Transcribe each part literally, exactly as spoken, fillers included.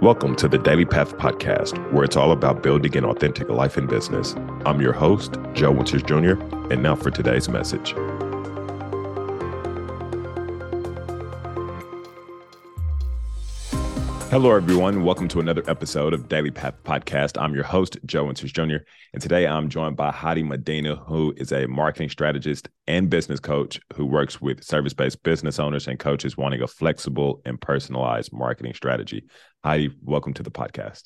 Welcome to the Daily Path Podcast, where it's all about building an authentic life and business. I'm your host, Joe Winters, Junior, and now for today's message. Hello, everyone. Welcome to another episode of Daily Path Podcast. I'm your host, Joe Winters, Junior, and today I'm joined by Heidi Medina, who is a marketing strategist and business coach who works with service-based business owners and coaches wanting a flexible and personalized marketing strategy. Heidi, welcome to the podcast.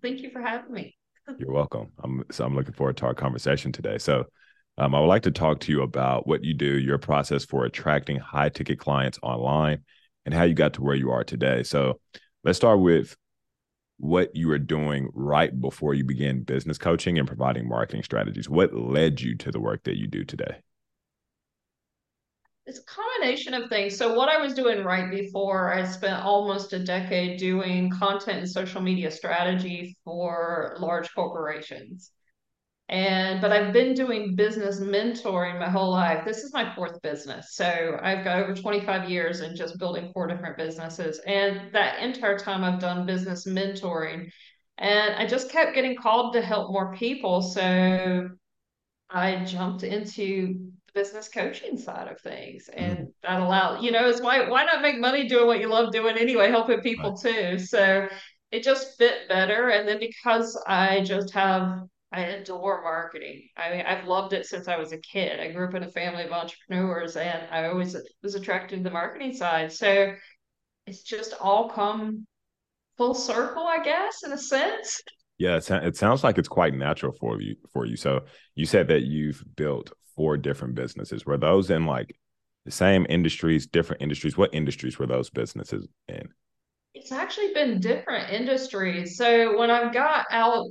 Thank you for having me. You're welcome. I'm, so I'm looking forward to our conversation today. So um, I would like to talk to you about what you do, your process for attracting high-ticket clients online, and how you got to where you are today. So let's start with what you were doing right before you began business coaching and providing marketing strategies. What led you to the work that you do today? It's a combination of things. So what I was doing right before, I spent almost a decade doing content and social media strategy for large corporations. And, but I've been doing business mentoring my whole life. This is my fourth business. So I've got over twenty-five years in just building four different businesses. And that entire time I've done business mentoring, and I just kept getting called to help more people. So I jumped into the business coaching side of things, and that allowed, you know, it's why, why not make money doing what you love doing anyway, helping people too. So it just fit better. And then because I just have, I adore marketing. I mean, I've loved it since I was a kid. I grew up in a family of entrepreneurs, and I always was attracted to the marketing side. So it's just all come full circle, I guess, in a sense. Yeah, it sounds like it's quite natural for you. For you, so you said that you've built four different businesses. Were those in like the same industries, different industries? What industries were those businesses in? It's actually been different industries. So when I got out.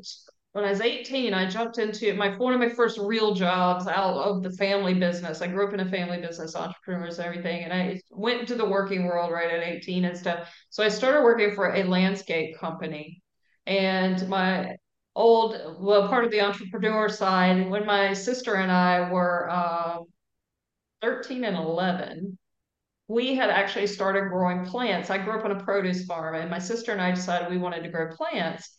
When I was eighteen, I jumped into my one of my first real jobs out of the family business. I grew up in a family business, entrepreneurs, and everything. And I went into the working world right at eighteen and stuff. So I started working for a landscape company. And my old, well, part of the entrepreneur side, when my sister and I were uh, thirteen and eleven, we had actually started growing plants. I grew up on a produce farm, and my sister and I decided we wanted to grow plants.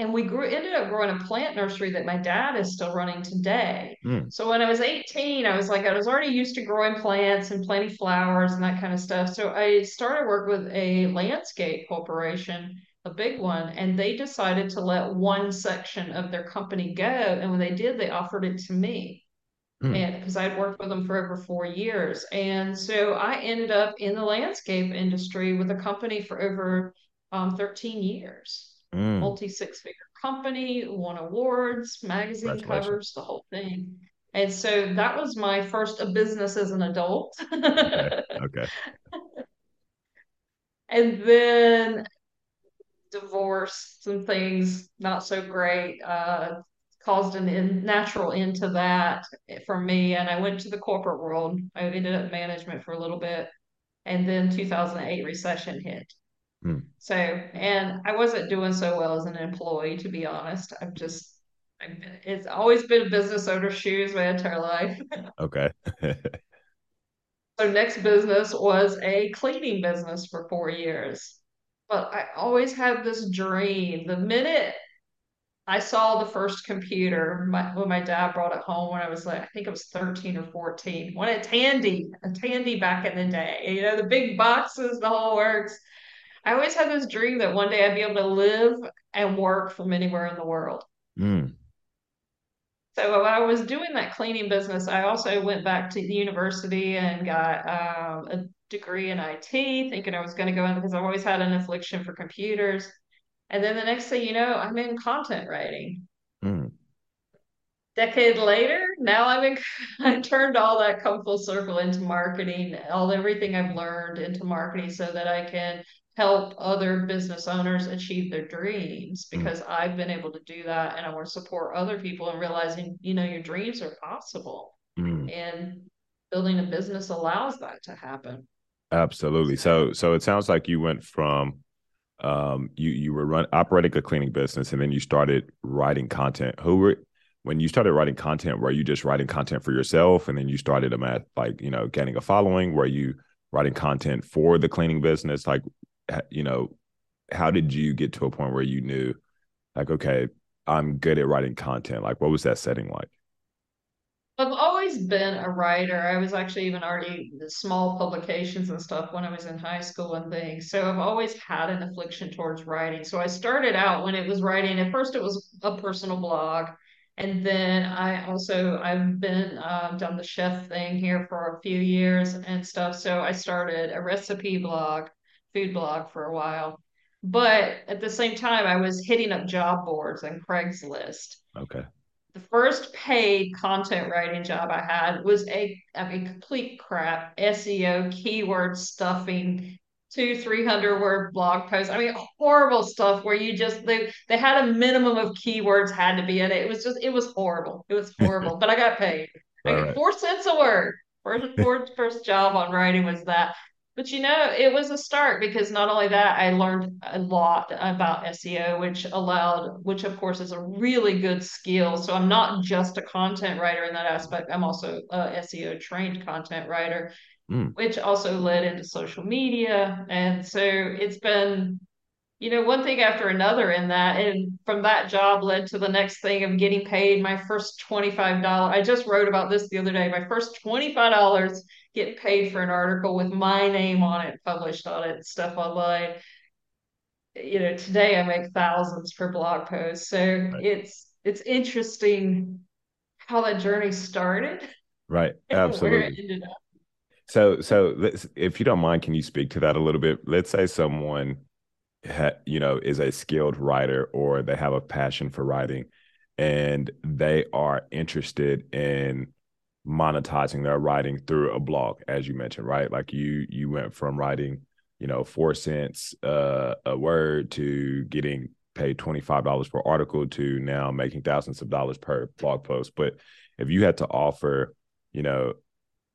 And we grew, ended up growing a plant nursery that my dad is still running today. Mm. So when I was eighteen, I was like, I was already used to growing plants and planting flowers and that kind of stuff. So I started work with a landscape corporation, a big one, and they decided to let one section of their company go. And when they did, they offered it to me. Mm. And because I'd worked with them for over four years. And so I ended up in the landscape industry with a company for over um, thirteen years. Mm. Multi six-figure company, won awards, magazine covers, the whole thing. And so that was my first business as an adult. Okay. okay. And then divorce, some things not so great, uh, caused an in- natural end to that for me. And I went to the corporate world. I ended up in management for a little bit. And then two thousand eight recession hit. Hmm. So, and I wasn't doing so well as an employee, to be honest. I've just, I've been, it's always been business owner shoes my entire life. Okay. So next business was a cleaning business for four years. But I always had this dream. The minute I saw the first computer my, when my dad brought it home when I was like, I think I was thirteen or fourteen, when a Tandy, a Tandy back in the day, you know, the big boxes, the whole works. I always had this dream that one day I'd be able to live and work from anywhere in the world. Mm. So when I was doing that cleaning business, I also went back to the university and got uh, a degree in I T, thinking I was going to go in because I've always had an affliction for computers. And then the next thing you know, I'm in content writing. Mm. Decade later, now I'm in, I turned all that come full circle into marketing, all everything I've learned into marketing so that I can help other business owners achieve their dreams, because mm. I've been able to do that, and I want to support other people in realizing, you know, your dreams are possible, mm. and building a business allows that to happen. Absolutely. So, so it sounds like you went from, um, you, you were run operating a cleaning business, and then you started writing content. Who were, when you started writing content, were you just writing content for yourself? And then you started a math, like, you know, gaining a following? Were you writing content for the cleaning business? Like, you know, how did you get to a point where you knew, like, okay, I'm good at writing content? Like, what was that setting like? I've always been a writer. I was actually even already the small publications and stuff when I was in high school and things. So I've always had an affliction towards writing. So I started out when it was writing. At first, it was a personal blog. And then I also, I've been, uh, done the chef thing here for a few years and stuff. So I started a recipe blog, food blog for a while. But at the same time, I was hitting up job boards and Craigslist. Okay. The first paid content writing job I had was a, I mean, complete crap, S E O, keyword stuffing, two, three hundred word blog posts. I mean, horrible stuff where you just, they, they had a minimum of keywords had to be in it. It was just, it was horrible. It was horrible, but I got paid. I got right. four cents a word. First, first, first job on writing was that. But, you know, it was a start, because not only that, I learned a lot about S E O, which allowed, which of course is a really good skill. So I'm not just a content writer in that aspect. I'm also a S E O trained content writer, mm. which also led into social media. And so it's been, you know, one thing after another in that. And from that job led to the next thing of getting paid my first twenty-five dollars. I just wrote about this the other day, my first twenty-five dollars get paid for an article with my name on it, published on it, stuff online. You know, today I make thousands per blog post. So right. it's, it's interesting how that journey started. Right. Absolutely. Where it ended up. So, so let's, if you don't mind, can you speak to that a little bit? Let's say someone, ha, you know, is a skilled writer, or they have a passion for writing, and they are interested in monetizing their writing through a blog, as you mentioned, right? Like you, you went from writing, you know, four cents uh, a word to getting paid twenty-five dollars per article to now making thousands of dollars per blog post. But if you had to offer, you know,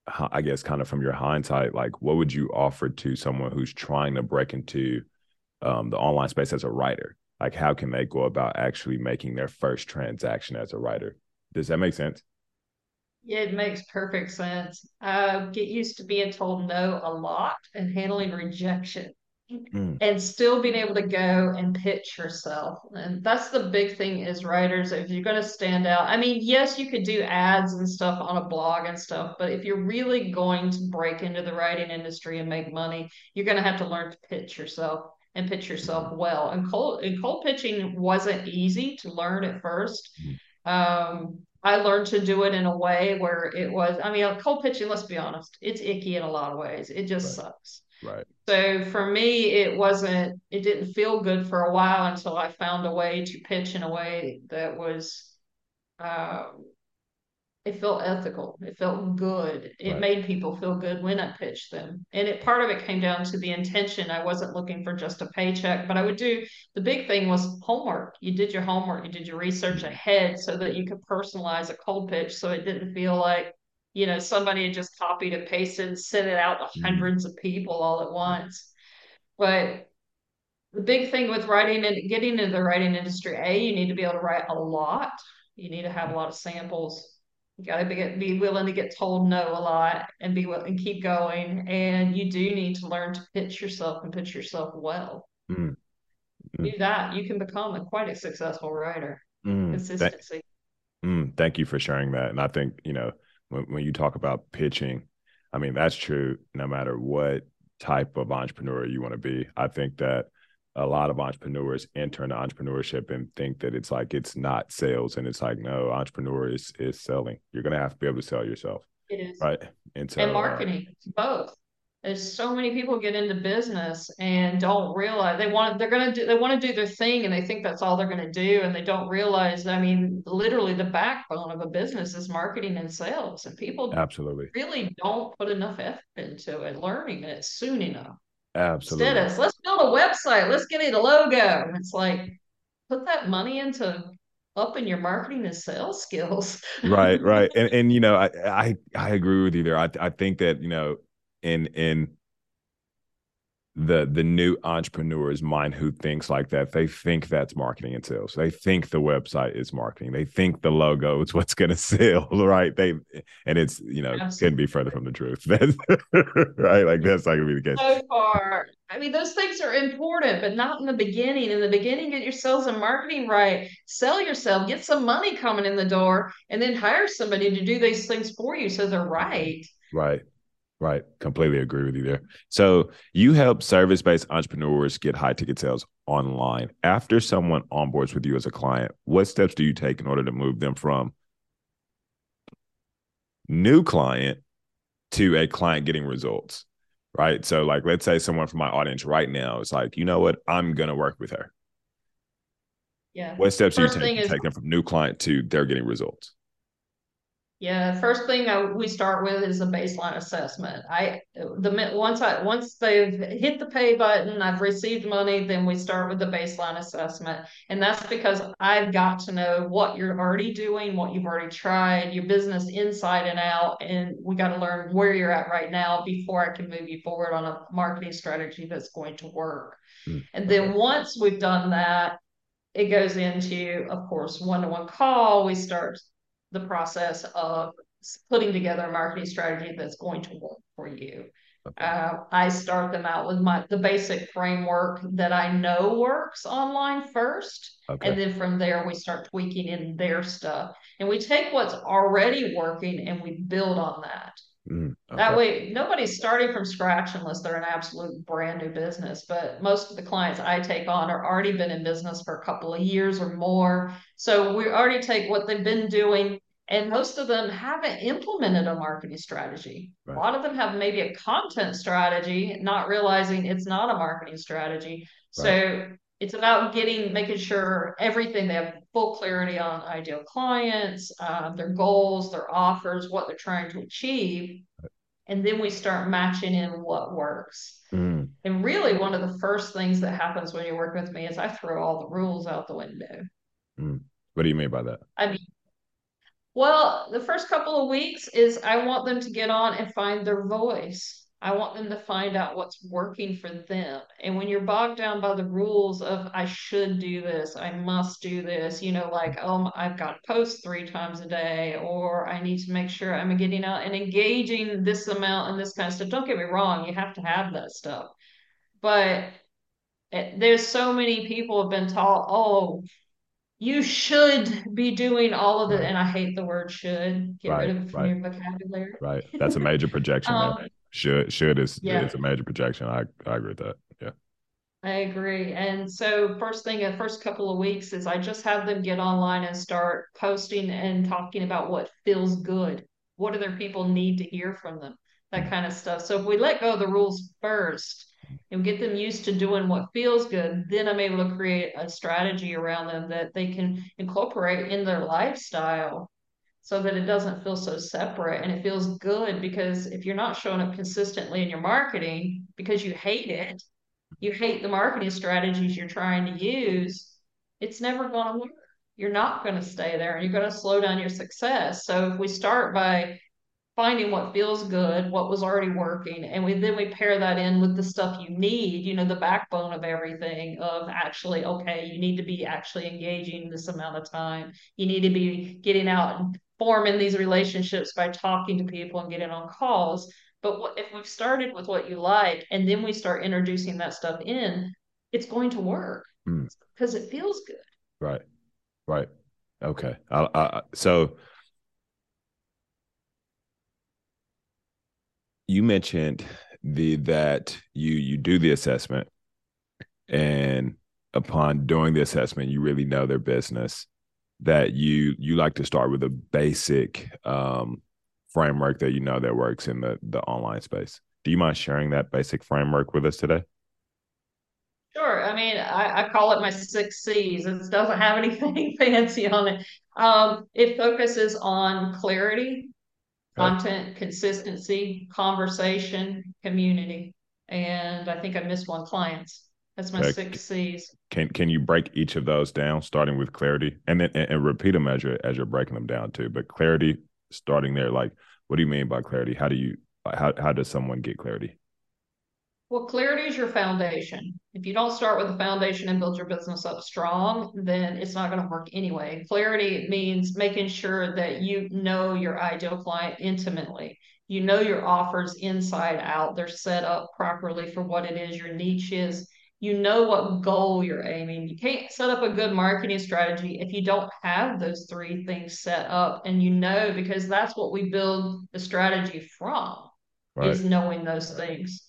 I guess kind of from your hindsight, like what would you offer to someone who's trying to break into um, the online space as a writer? Like how can they go about actually making their first transaction as a writer? Does that make sense? Yeah, it makes perfect sense. Uh, get used to being told no a lot and handling rejection mm. and still being able to go and pitch yourself. And that's the big thing is writers, if you're going to stand out, I mean, yes, you could do ads and stuff on a blog and stuff, but if you're really going to break into the writing industry and make money, you're going to have to learn to pitch yourself and pitch yourself well. And cold, and cold pitching wasn't easy to learn at first. Um, I learned to do it in a way where it was, I mean, cold pitching, let's be honest, it's icky in a lot of ways. It just right. sucks. Right. So for me, it wasn't, it didn't feel good for a while until I found a way to pitch in a way that was, um, it felt ethical. It felt good. It right. made people feel good when I pitched them. And it part of it came down to the intention. I wasn't looking for just a paycheck, but I would do, the big thing was homework. You did your homework. You did your research ahead so that you could personalize a cold pitch. So it didn't feel like, you know, somebody had just copied and pasted and sent it out to hundreds of people all at once. But the big thing with writing and getting into the writing industry, A, you need to be able to write a lot. You need to have a lot of samples. You got to be, be willing to get told no a lot and be willing to keep going. And you do need to learn to pitch yourself and pitch yourself well. Mm. Mm. Do that. You can become a, quite a successful writer. Mm. Consistency. Thank, mm, thank you for sharing that. And I think, you know, when, when you talk about pitching, I mean, that's true no matter what type of entrepreneur you want to be. I think that a lot of entrepreneurs enter into entrepreneurship and think that it's like, it's not sales. And it's like, no, entrepreneur is, is selling. You're going to have to be able to sell yourself. It is. Right. And, so, and marketing, uh, both. There's so many people get into business and don't realize they want, they're going to do, they want to do their thing and they think that's all they're going to do. And they don't realize, I mean, literally the backbone of a business is marketing and sales, and people absolutely really don't put enough effort into it, learning it soon enough. Absolutely. Instead of, let's build a website. Let's get it a logo. It's like, put that money into upping your marketing and sales skills. Right, right. And, and you know, I, I, I agree with you there. I, I think that, you know, in, in the the new entrepreneur's mind who thinks like that. They think that's marketing and sales. They think the website is marketing. They think the logo is what's going to sell, right? They and it's, you know, Absolutely. Couldn't be further from the truth. That's, right? Like that's not going to be the case. So far, I mean, those things are important, but not in the beginning. In the beginning, get your sales and marketing right. Sell yourself. Get some money coming in the door, and then hire somebody to do these things for you so they're right. Right. Right. Completely agree with you there. So you help service-based entrepreneurs get high-ticket sales online. After someone onboards with you as a client, what steps do you take in order to move them from new client to a client getting results, right? So like, let's say someone from my audience right now is like, you know what, I'm going to work with her. Yeah. What steps do you take to take them from new client to they're getting results? Yeah, first thing I, we start with is a baseline assessment. I the once I once they've hit the pay button, I've received money, then we start with the baseline assessment. And that's because I've got to know what you're already doing, what you've already tried, your business inside and out, and we got to learn where you're at right now before I can move you forward on a marketing strategy that's going to work. Mm-hmm. And then once we've done that, it goes into, of course, one-to-one call. We start the process of putting together a marketing strategy that's going to work for you. Okay. Uh, I start them out with my the basic framework that I know works online first. Okay. And then from there, we start tweaking in their stuff. And we take what's already working and we build on that. Mm, okay. That way, nobody's starting from scratch unless they're an absolute brand new business. But most of the clients I take on are already been in business for a couple of years or more. So we already take what they've been doing, and most of them haven't implemented a marketing strategy. Right. A lot of them have maybe a content strategy, not realizing it's not a marketing strategy. Right. So it's about getting, making sure everything, they have full clarity on ideal clients, um, their goals, their offers, what they're trying to achieve. And then we start matching in what works. Mm. And really one of the first things that happens when you work with me is I throw all the rules out the window. Mm. What do you mean by that? I mean, well, the first couple of weeks is I want them to get on and find their voice. I want them to find out what's working for them. And when you're bogged down by the rules of, I should do this, I must do this, you know, like, oh, I've got to post three times a day, or I need to make sure I'm getting out and engaging this amount and this kind of stuff. Don't get me wrong. You have to have that stuff. But there's so many people have been taught, oh, you should be doing all of it. Right. And I hate the word should. Get right, rid of it from right. your vocabulary. Right. That's a major projection. um, there. Should should is yeah. It's a major projection. I, I agree with that. Yeah, I agree. And so first thing, the first couple of weeks is I just have them get online and start posting and talking about what feels good. What do their people need to hear from them? That kind of stuff. So if we let go of the rules first and get them used to doing what feels good, then I'm able to create a strategy around them that they can incorporate in their lifestyle, so that it doesn't feel so separate and it feels good. Because if you're not showing up consistently in your marketing because you hate it, you hate the marketing strategies you're trying to use, it's never going to work. You're not going to stay there, and you're going to slow down your success. So if we start by finding what feels good, what was already working, and we then we pair that in with the stuff you need, you know, the backbone of everything of actually, okay, you need to be actually engaging this amount of time. You need to be getting out and forming these relationships by talking to people and getting on calls. But what, if we've started with what you like, and then we start introducing that stuff in, it's going to work because mm. it feels good. Right. Right. Okay. I, I, so you mentioned the, that you, you do the assessment, and upon doing the assessment, you really know their business. That you you like to start with a basic um, framework that you know that works in the, the online space. Do you mind sharing that basic framework with us today? Sure. I mean, I, I call it my six C's. It doesn't have anything fancy on it. Um, it focuses on clarity, content, okay. consistency, conversation, community. And I think I missed one, clients. That's my okay. six C's. Can can you break each of those down, starting with clarity, and then and, and repeat them as you're as you're breaking them down too? But clarity, starting there, like, what do you mean by clarity? How do you how how does someone get clarity? Well, clarity is your foundation. If you don't start with the foundation and build your business up strong, then it's not going to work anyway. Clarity means making sure that you know your ideal client intimately. You know your offers inside out. They're set up properly for what it is your niche is. You know what goal you're aiming. You can't set up a good marketing strategy if you don't have those three things set up. And you know, because that's what we build the strategy from, right, is knowing those things.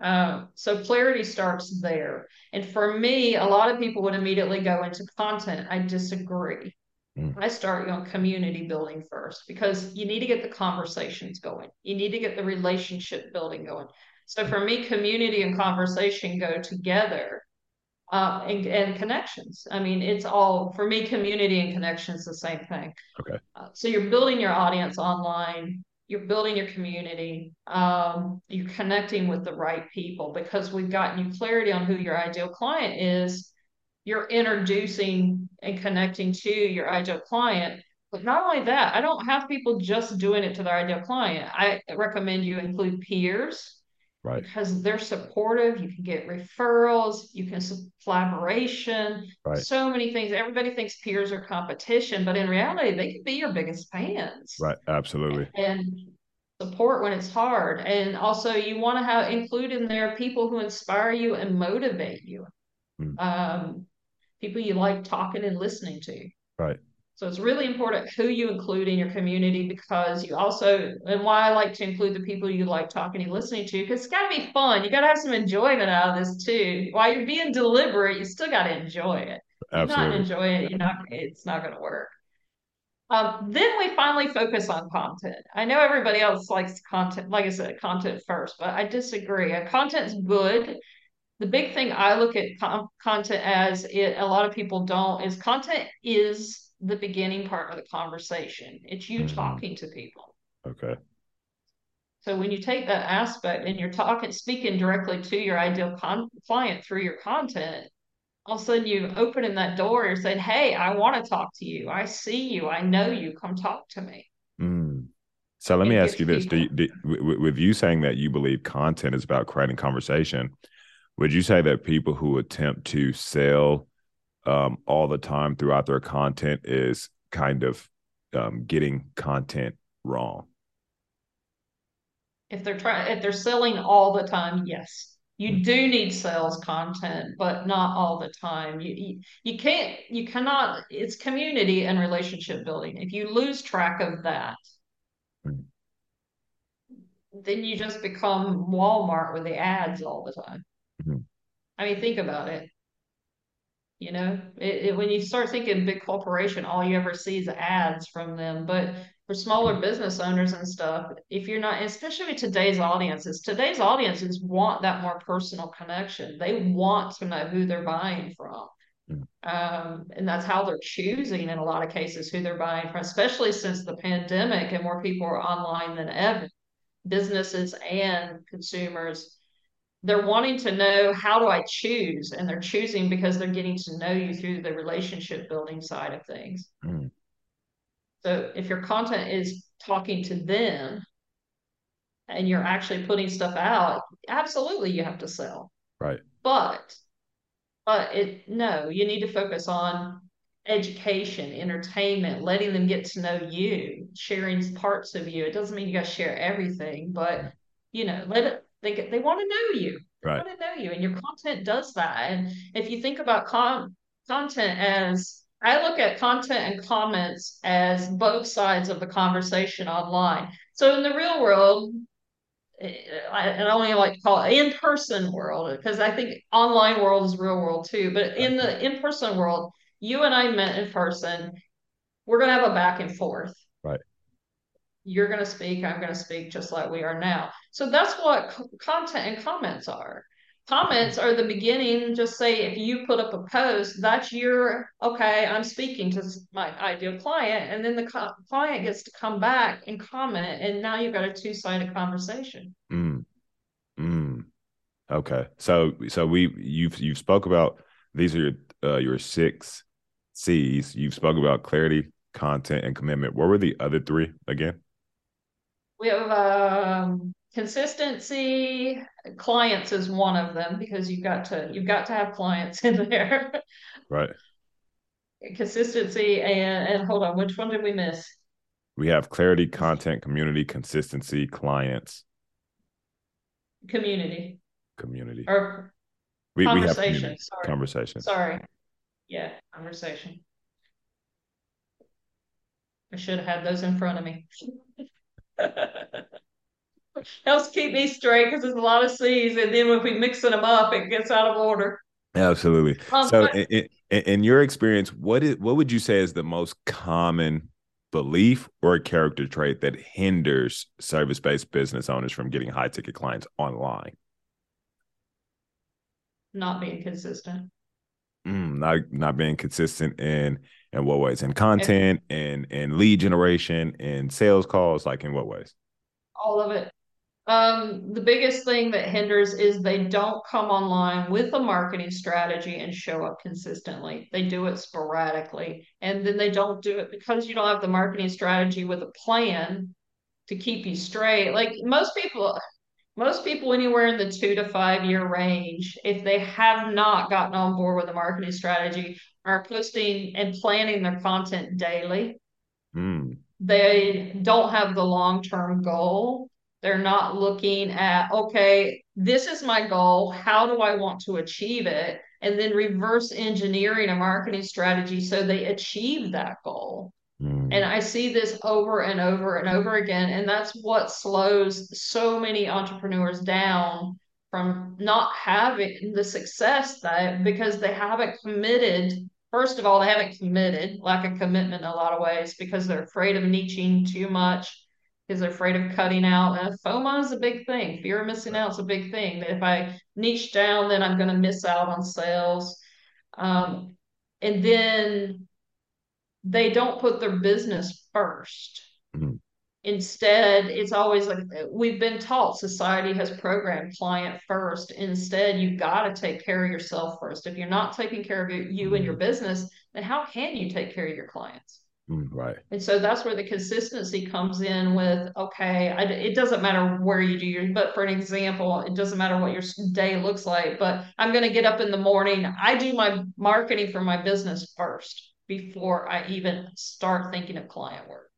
Um, so clarity starts there. And for me, a lot of people would immediately go into content. I disagree. Mm. I start on community building first, because you need to get the conversations going. You need to get the relationship building going. So for me, community and conversation go together, uh, and, and connections. I mean, it's all, for me, community and connections, the same thing. Okay. Uh, so you're building your audience online. You're building your community. Um, you're connecting with the right people, because we've gotten you clarity on who your ideal client is. You're introducing and connecting to your ideal client. But not only that, I don't have people just doing it to their ideal client. I recommend you include peers. Right. Because they're supportive. You can get referrals. You can collaboration. Right. So many things. Everybody thinks peers are competition, but in reality, they can be your biggest fans. Right. Absolutely. And, and support when it's hard. And also, you want to have include in there people who inspire you and motivate you. Mm. Um, people you like talking and listening to. Right. So it's really important who you include in your community, because you also, and why I like to include the people you like talking and listening to, because it's got to be fun. You got to have some enjoyment out of this too. While you're being deliberate, you still got to enjoy it. Absolutely. If you not enjoy it, you're not, it's not going to work. Um, then we finally focus on content. I know everybody else likes content, like I said, content first, but I disagree. Content's good. The big thing I look at com- content as, it, a lot of people don't, is content is the beginning part of the conversation. It's you mm-hmm. talking to people. Okay. So when you take that aspect and you're talking, speaking directly to your ideal con- client through your content, all of a sudden you open in that door. You're saying, "Hey, I want to talk to you. I see you. I know you. Come talk to me." Mm. So let me ask you this: do you, do, with you saying that you believe content is about creating conversation, would you say that people who attempt to sell Um, all the time throughout their content is kind of um, getting content wrong? If they're trying, if they're selling all the time, yes, you do need sales content, but not all the time. You, you you can't, you cannot. It's community and relationship building. If you lose track of that, mm-hmm. then you just become Walmart with the ads all the time. Mm-hmm. I mean, think about it. You know, it, it, when you start thinking big corporation, all you ever see is ads from them. But for smaller business owners and stuff, if you're not, especially with today's audiences, today's audiences want that more personal connection. They want to know who they're buying from. Um, and that's how they're choosing in a lot of cases who they're buying from, especially since the pandemic and more people are online than ever, businesses and consumers. They're wanting to know, how do I choose? And they're choosing because they're getting to know you through the relationship building side of things. Mm. So if your content is talking to them and you're actually putting stuff out, absolutely you have to sell. Right. But, but it, no, you need to focus on education, entertainment, letting them get to know you, sharing parts of you. It doesn't mean you got to share everything, but you know, let it, They get, they want to know you. They right. want to know you, and your content does that. And if you think about com- content as, I look at content and comments as both sides of the conversation online. So in the real world, I, and I only like to call it in-person world, because I think online world is real world too. But in the in-person world, you and I met in person. We're going to have a back and forth. Right. You're going to speak, I'm going to speak, just like we are now. So that's what co- content and comments are. Comments are the beginning. Just say, if you put up a post, that's your, okay, I'm speaking to my ideal client. And then the co- client gets to come back and comment. And now you've got a two-sided conversation. Mm. Mm. Okay. So, so we, you've, you've spoke about, these are your, uh, your six C's. You've spoke about clarity, content, and commitment. What were the other three again? We have um, consistency, clients is one of them, because you've got to you've got to have clients in there. Right. Consistency and and hold on, which one did we miss? We have clarity, content, community, consistency, clients. Community. Community. Or we, conversation. We have Sorry. Conversation. Sorry. Yeah, conversation. I should have had those in front of me. Helps keep me straight, because there's a lot of C's, and then when we mixing them up, it gets out of order. Absolutely. Um, so, but, in, in, in your experience, what is what would you say is the most common belief or character trait that hinders service-based business owners from getting high-ticket clients online? Not being consistent. Mm, not not being consistent in in what ways? In content, and and lead generation, and sales calls. Like in what ways? All of it. Um, the biggest thing that hinders is they don't come online with a marketing strategy and show up consistently. They do it sporadically, and then they don't do it because you don't have the marketing strategy with a plan to keep you straight. Like most people, most people anywhere in the two to five year range, if they have not gotten on board with a marketing strategy, are posting and planning their content daily. Mm. They don't have the long-term goal. They're not looking at, okay, this is my goal. How do I want to achieve it? And then reverse engineering a marketing strategy so they achieve that goal. Mm. And I see this over and over and over again. And that's what slows so many entrepreneurs down from not having the success, that because they haven't committed. First of all, they haven't committed, lack of commitment in a lot of ways, because they're afraid of niching too much, because they're afraid of cutting out. And FOMO is a big thing. Fear of missing out is a big thing. That if I niche down, then I'm going to miss out on sales. Um, and then they don't put their business first. Mm-hmm. Instead, it's always like we've been taught, society has programmed client first. Instead, you've got to take care of yourself first. If you're not taking care of you mm. and your business, then how can you take care of your clients? Right. And so that's where the consistency comes in with, okay, I, it doesn't matter where you do your, but for an example, it doesn't matter what your day looks like, but I'm going to get up in the morning. I do my marketing for my business first before I even start thinking of client work,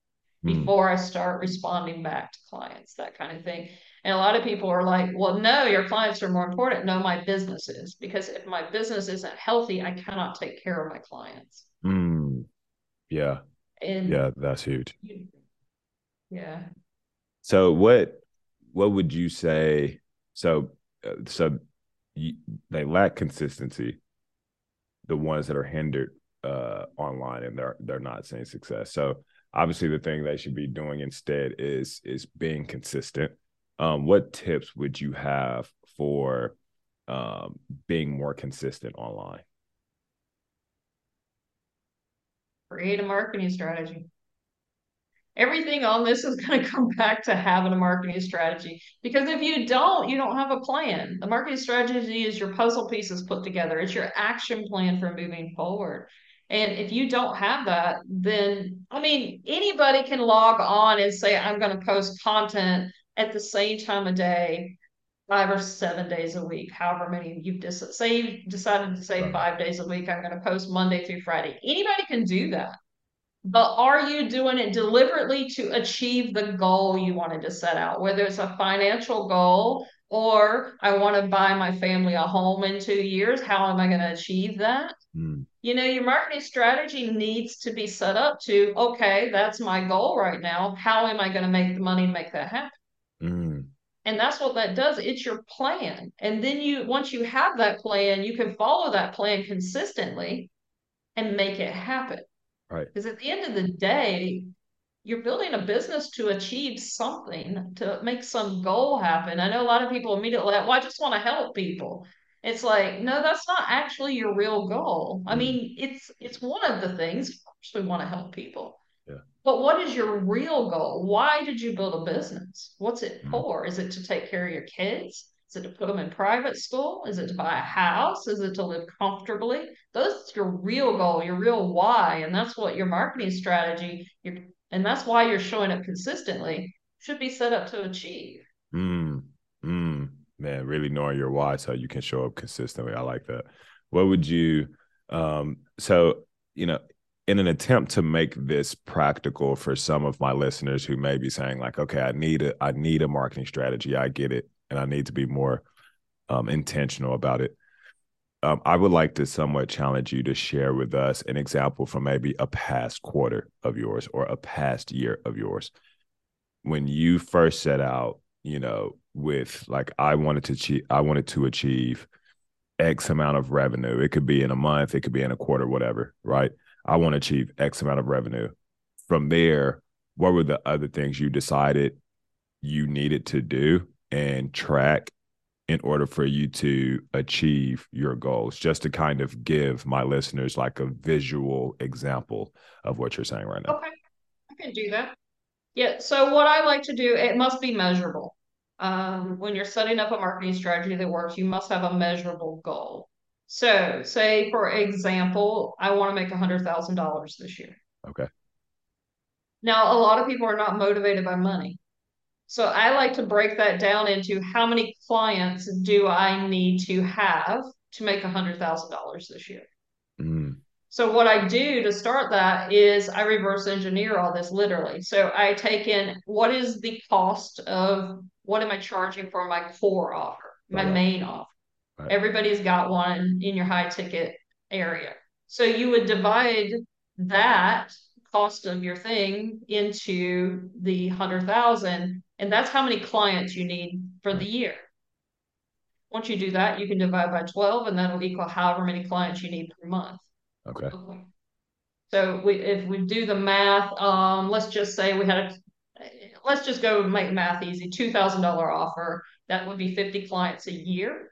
before I start responding back to clients, that kind of thing. And a lot of people are like, well, no, your clients are more important. No, my business is, because if my business isn't healthy, I cannot take care of my clients. Mm. Yeah. And yeah, that's huge. Yeah. So what, what would you say? So, so you, they lack consistency, the ones that are hindered uh, online, and they're, they're not seeing success. So, obviously, the thing they should be doing instead is is being consistent. Um, what tips would you have for um, being more consistent online? Create a marketing strategy. Everything on this is going to come back to having a marketing strategy, because if you don't, you don't have a plan. The marketing strategy is your puzzle pieces put together. It's your action plan for moving forward. And if you don't have that, then, I mean, anybody can log on and say, I'm going to post content at the same time of day, five or seven days a week, however many you've decided. Say you've decided to say right. five days a week, I'm going to post Monday through Friday. Anybody can do that. But are you doing it deliberately to achieve the goal you wanted to set out, whether it's a financial goal or I want to buy my family a home in two years? How am I going to achieve that? Mm. You know, your marketing strategy needs to be set up to, okay, that's my goal right now. How am I going to make the money and make that happen? Mm. And that's what that does. It's your plan. And then you, once you have that plan, you can follow that plan consistently and make it happen. Right. Because at the end of the day, you're building a business to achieve something, to make some goal happen. I know a lot of people immediately, well, I just want to help people. It's like, no, that's not actually your real goal. I mean, it's it's one of the things. Of course we want to help people. Yeah. But what is your real goal? Why did you build a business? What's it mm-hmm. for? Is it to take care of your kids? Is it to put them in private school? Is it to buy a house? Is it to live comfortably? That's your real goal, your real why. And that's what your marketing strategy, your, and that's why you're showing up consistently, should be set up to achieve. Mm-hmm. man, really knowing your why so you can show up consistently. I like that. What would you, um, so, you know, in an attempt to make this practical for some of my listeners who may be saying like, okay, I need a, I need a marketing strategy. I get it. And I need to be more um, intentional about it. Um, I would like to somewhat challenge you to share with us an example from maybe a past quarter of yours or a past year of yours. When you first set out, you know, with like, I wanted to achieve, I wanted to achieve X amount of revenue. It could be in a month, it could be in a quarter, whatever, right? I want to achieve X amount of revenue. From there, what were the other things you decided you needed to do and track in order for you to achieve your goals? Just to kind of give my listeners like a visual example of what you're saying right now. Okay, I can do that. Yeah, so what I like to do, it must be measurable. Um, when you're setting up a marketing strategy that works, you must have a measurable goal. So say, for example, I want to make one hundred thousand dollars this year. Okay. Now, a lot of people are not motivated by money. So I like to break that down into how many clients do I need to have to make one hundred thousand dollars this year? Mm. So what I do to start that is I reverse engineer all this literally. So I take in, what is the cost of, what am I charging for my core offer, my right. main offer? Right. Everybody's got one in your high ticket area. So you would divide that cost of your thing into the one hundred thousand, and that's how many clients you need for the year. Once you do that, you can divide by twelve, and that'll equal however many clients you need per month. Okay. So we, if we do the math, um, let's just say we had a, let's just go make math easy, two thousand dollars offer. That would be fifty clients a year.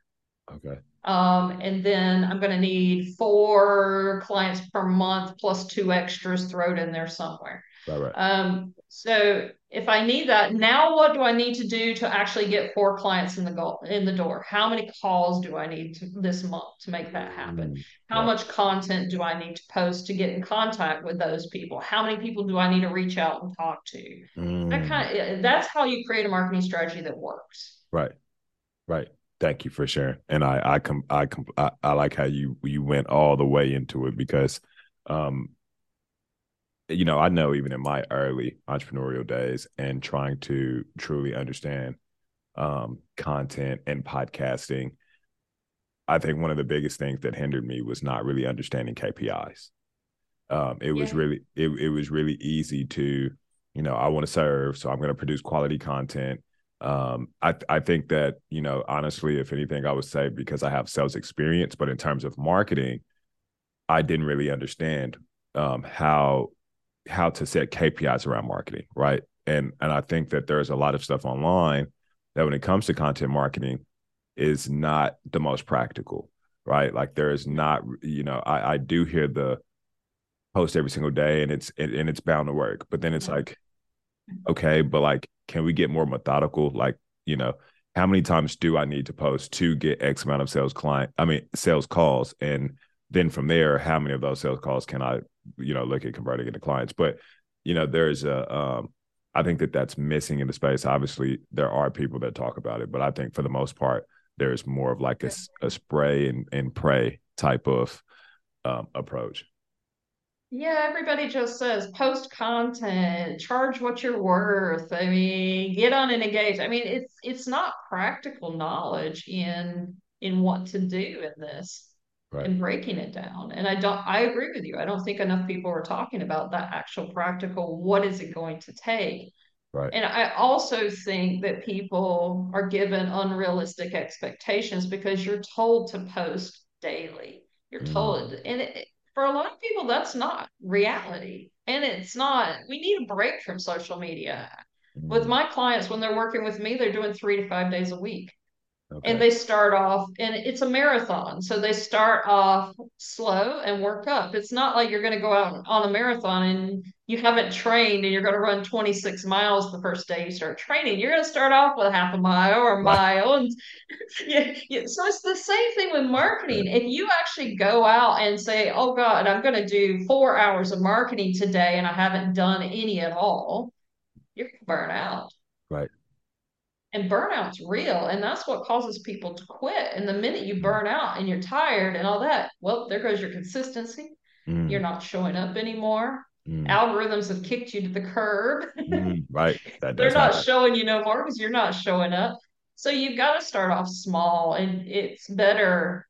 Okay. Um, and then I'm going to need four clients per month plus two extras thrown in there somewhere. Right, right. Um, so if I need that, now what do I need to do to actually get four clients in the goal, in the door? How many calls do I need to, this month to make that happen? Mm, How right. much content do I need to post to get in contact with those people? How many people do I need to reach out and talk to? Mm. That kind of, that's how you create a marketing strategy that works. Right, right. Thank you for sharing. And I, I, com- I, com- I, I like how you, you went all the way into it because, um, you know, I know even in my early entrepreneurial days and trying to truly understand, um, content and podcasting, I think one of the biggest things that hindered me was not really understanding K P Is. Um, it yeah. was really, it, it was really easy to, you know, I want to serve, so I'm going to produce quality content. Um, I, I think that, you know, honestly, if anything, I would say because I have sales experience, but in terms of marketing, I didn't really understand, um, how, how to set K P Is around marketing. Right. And, and I think that there's a lot of stuff online that when it comes to content marketing is not the most practical, right? Like there is not, you know, I, I do hear the post every single day and it's, and, and it's bound to work, but then it's like, okay, but like, can we get more methodical? Like, you know, how many times do I need to post to get X amount of sales client? I mean, sales calls. And then from there, how many of those sales calls can I, you know, look at converting into clients? But, you know, there's a, um, I think that that's missing in the space. Obviously there are people that talk about it, but I think for the most part, there's more of like a, a spray and, and pray type of um, approach. Yeah, everybody just says post content, charge what you're worth. I mean, get on and engage. I mean, it's it's not practical knowledge in in what to do in this right. and breaking it down. And I don't I agree with you. I don't think enough people are talking about that actual practical, what is it going to take? Right. And I also think that people are given unrealistic expectations because you're told to post daily. You're told mm. and it for a lot of people, that's not reality. And it's not, we need a break from social media. Mm-hmm. With my clients, when they're working with me, they're doing three to five days a week. Okay. And they start off, and it's a marathon. So they start off slow and work up. It's not like you're going to go out on a marathon and you haven't trained and you're going to run twenty-six miles the first day you start training. You're going to start off with half a mile or a mile. And yeah, yeah. So it's the same thing with marketing. If you actually go out and say, oh God, I'm going to do four hours of marketing today and I haven't done any at all, you're going to burn out. Right. And burnout's real, and that's what causes people to quit. And the minute you burn out and you're tired and all that, well, there goes your consistency. Mm. You're not showing up anymore. Mm. Algorithms have kicked you to the curb. Mm, right. That They're not happen. showing you no more because you're not showing up. So you've got to start off small, and it's better.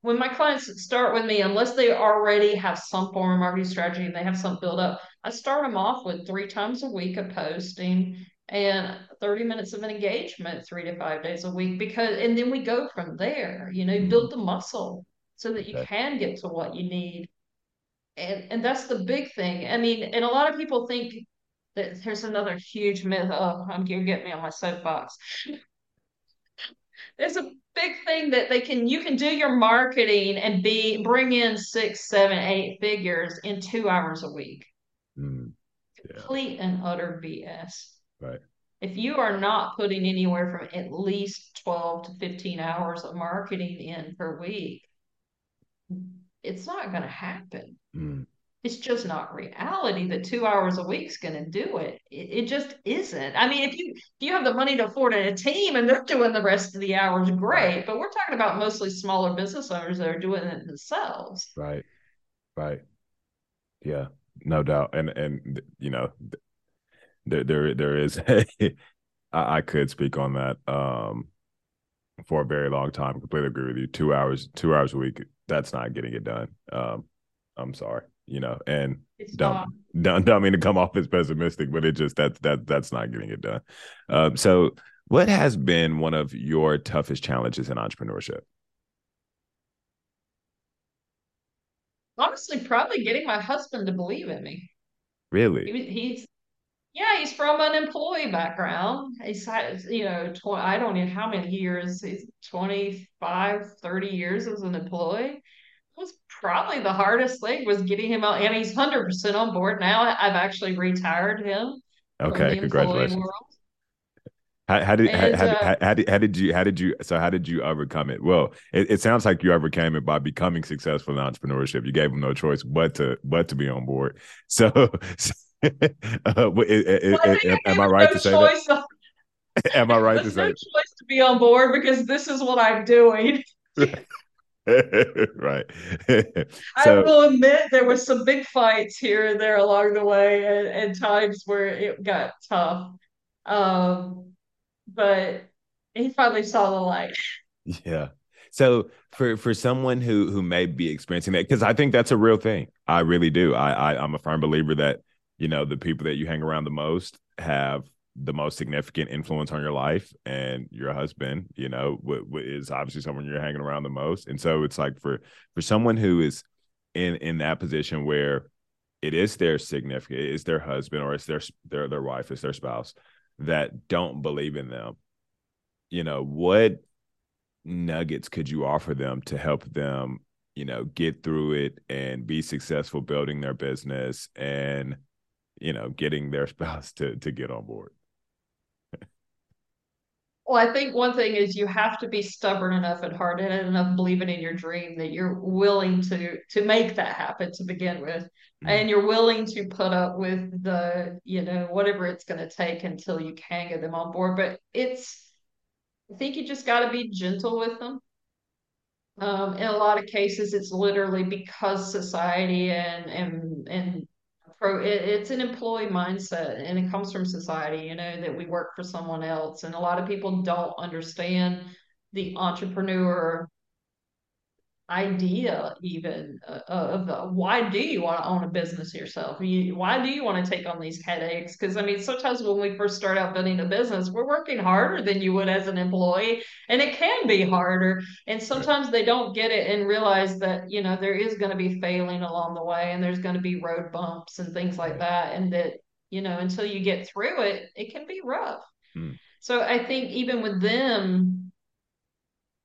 When my clients start with me, unless they already have some form of marketing strategy and they have some build up, I start them off with three times a week of posting and thirty minutes of an engagement, three to five days a week, because, and then we go from there, you know, mm-hmm. build the muscle so that you okay. can get to what you need. And, and that's the big thing. I mean, and a lot of people think that there's another huge myth. Oh, I'm you're getting me on my soapbox. There's a big thing that they can, you can do your marketing and be, bring in six, seven, eight figures in two hours a week. Mm, yeah. Complete and utter B S. Right. If you are not putting anywhere from at least twelve to fifteen hours of marketing in per week, it's not going to happen. Mm. It's just not reality that two hours a week is going to do it. it. It just isn't. I mean, if you if you have the money to afford a team and they're doing the rest of the hours, great. But we're talking about mostly smaller business owners that are doing it themselves. Right. Right. Yeah, no doubt. And, and you know, there, there, there is, a, I, I could speak on that um, for a very long time. I completely agree with you. Two hours, two hours a week, that's not getting it done. Um, I'm sorry. You know, and don't, don't don't mean to come off as pessimistic, but it just that that that's not getting it done. Um, so, what has been one of your toughest challenges in entrepreneurship? Honestly, probably getting my husband to believe in me. Really? He, he's yeah, he's from an employee background. He's you know, tw- I don't know how many years. He's twenty-five, thirty years as an employee. Was probably the hardest thing was getting him out, and he's one hundred percent on board now. I've actually retired him. Okay, congratulations. How, how did and, how, uh, how, how did how did you how did you so how did you overcome it? Well, it, it sounds like you overcame it by becoming successful in entrepreneurship. You gave him no choice but to but to be on board. So, so uh, it, it, well, it, am I right no to say that? Of, am I right to say no that? Choice to be on board because this is what I'm doing. Right. So, I will admit there was some big fights here and there along the way, and, and times where it got tough. Um, but he finally saw the light. Yeah. So for for someone who who may be experiencing that, because I think that's a real thing. I really do. I, I I'm a firm believer that you know the people that you hang around the most have the most significant influence on your life, and your husband, you know, w- w- is obviously someone you're hanging around the most. And so it's like for, for someone who is in, in that position where it is their significant, it's their husband or it's their, their, their wife, it's their spouse that don't believe in them, you know, what nuggets could you offer them to help them, you know, get through it and be successful building their business and, you know, getting their spouse to, to get on board? Well, I think one thing is you have to be stubborn enough and hard-headed enough, believing in your dream that you're willing to to make that happen to begin with, mm-hmm. and you're willing to put up with the, you know, whatever it's going to take until you can get them on board. But it's, I think you just got to be gentle with them. Um, in a lot of cases, it's literally because society and and and Pro, it, it's an employee mindset, and it comes from society, you know, that we work for someone else. And a lot of people don't understand the entrepreneur idea even uh, of uh, why do you want to own a business yourself? You, why do you want to take on these headaches? Because, I mean, sometimes when we first start out building a business, we're working harder than you would as an employee, and it can be harder. And sometimes right. they don't get it and realize that, you know, there is going to be failing along the way, and there's going to be road bumps and things like that. And that, you know, until you get through it, it can be rough. Hmm. So I think even with them,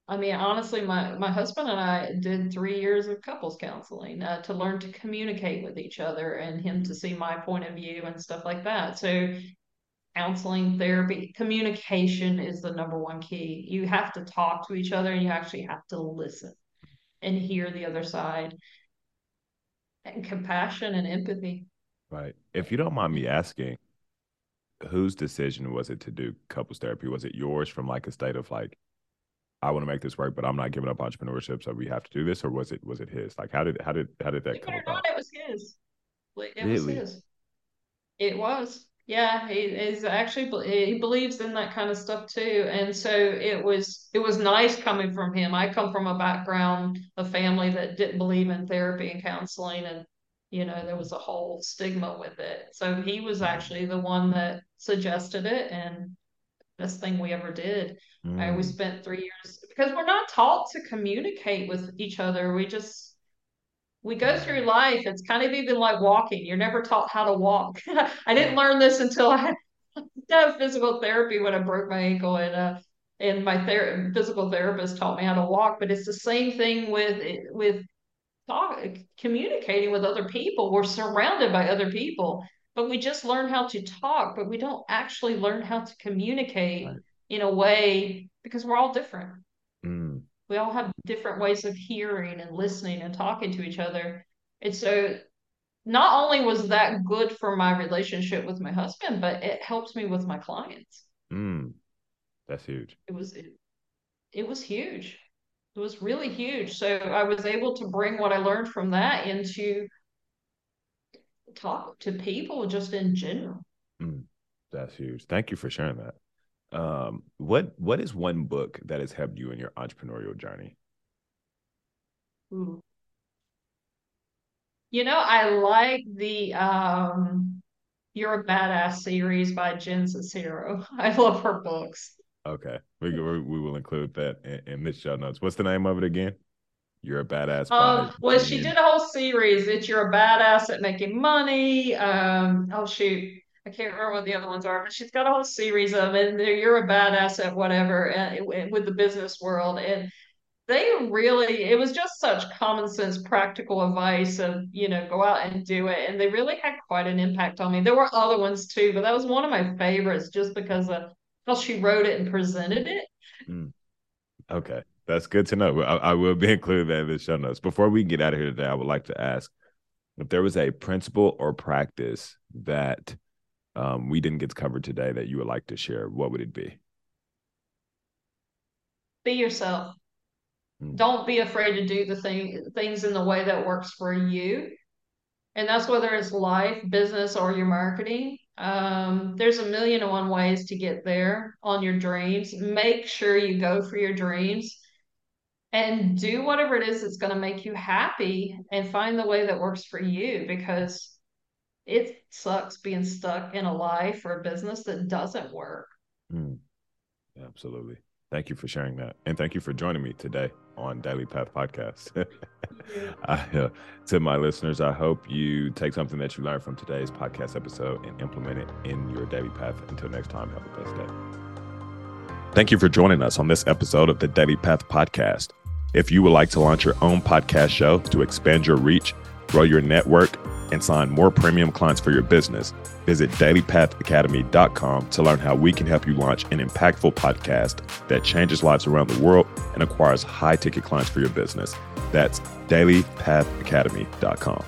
I mean, honestly, my, my husband and I did three years of couples counseling uh, to learn to communicate with each other, and him to see my point of view and stuff like that. So counseling, therapy, communication is the number one key. You have to talk to each other, and you actually have to listen and hear the other side, and compassion and empathy. Right. If you don't mind me asking, whose decision was it to do couples therapy? Was it yours from like a state of like, I want to make this work, but I'm not giving up entrepreneurship, so we have to do this? Or was it was it his? Like, how did how did how did that come about? It was his. Like, it really? was his. It was. Yeah, he is actually he believes in that kind of stuff too, and so it was it was nice coming from him. I come from a background, a family that didn't believe in therapy and counseling, and you know there was a whole stigma with it. So he was actually the one that suggested it, and best thing we ever did. Mm. I always spent three years because we're not taught to communicate with each other. We just We go through life. It's kind of even like walking. You're never taught how to walk. I didn't learn this until I had, had physical therapy when I broke my ankle, and uh, and my ther- physical therapist taught me how to walk. But it's the same thing with with talk, communicating with other people. We're surrounded by other people, but we just learn how to talk, but we don't actually learn how to communicate right. in a way, because we're all different. Mm. We all have different ways of hearing and listening and talking to each other. And so not only was that good for my relationship with my husband, but it helps me with my clients. Mm, that's huge. It was, it, it was huge. It was really huge. So I was able to bring what I learned from that into talk to people just in general. Mm, that's huge. Thank you for sharing that. Um, what, what is one book that has helped you in your entrepreneurial journey? Ooh. You know, I like the, um, You're a Badass series by Jen Cicero. I love her books. Okay. We we will include that in, in this show notes. What's the name of it again? You're a Badass. Um, well, she did a whole series. It's You're a Badass at Making Money. Um, oh shoot. I can't remember what the other ones are, but she's got a whole series of it. And You're a Badass at whatever uh, with the business world. And they really, it was just such common sense, practical advice of, you know, go out and do it. And they really had quite an impact on me. There were other ones too, but that was one of my favorites just because of how she wrote it and presented it. Mm. Okay. That's good to know. I, I will be including that in the show notes. Before we get out of here today, I would like to ask if there was a principle or practice that Um, we didn't get covered today that you would like to share, what would it be? Be yourself. Mm. Don't be afraid to do the thing, things in the way that works for you. And that's whether it's life, business, or your marketing. Um, there's a million and one ways to get there on your dreams. Make sure you go for your dreams and do whatever it is that's going to make you happy and find the way that works for you, because it sucks being stuck in a life or a business that doesn't work. Mm. Absolutely. Thank you for sharing that. And thank you for joining me today on Daily Path Podcast. I, uh, to my listeners, I hope you take something that you learned from today's podcast episode and implement it in your daily path. Until next time, have a blessed day. Thank you for joining us on this episode of the Daily Path Podcast. If you would like to launch your own podcast show to expand your reach, grow your network, and sign more premium clients for your business, visit daily path academy dot com to learn how we can help you launch an impactful podcast that changes lives around the world and acquires high-ticket clients for your business. That's daily path academy dot com.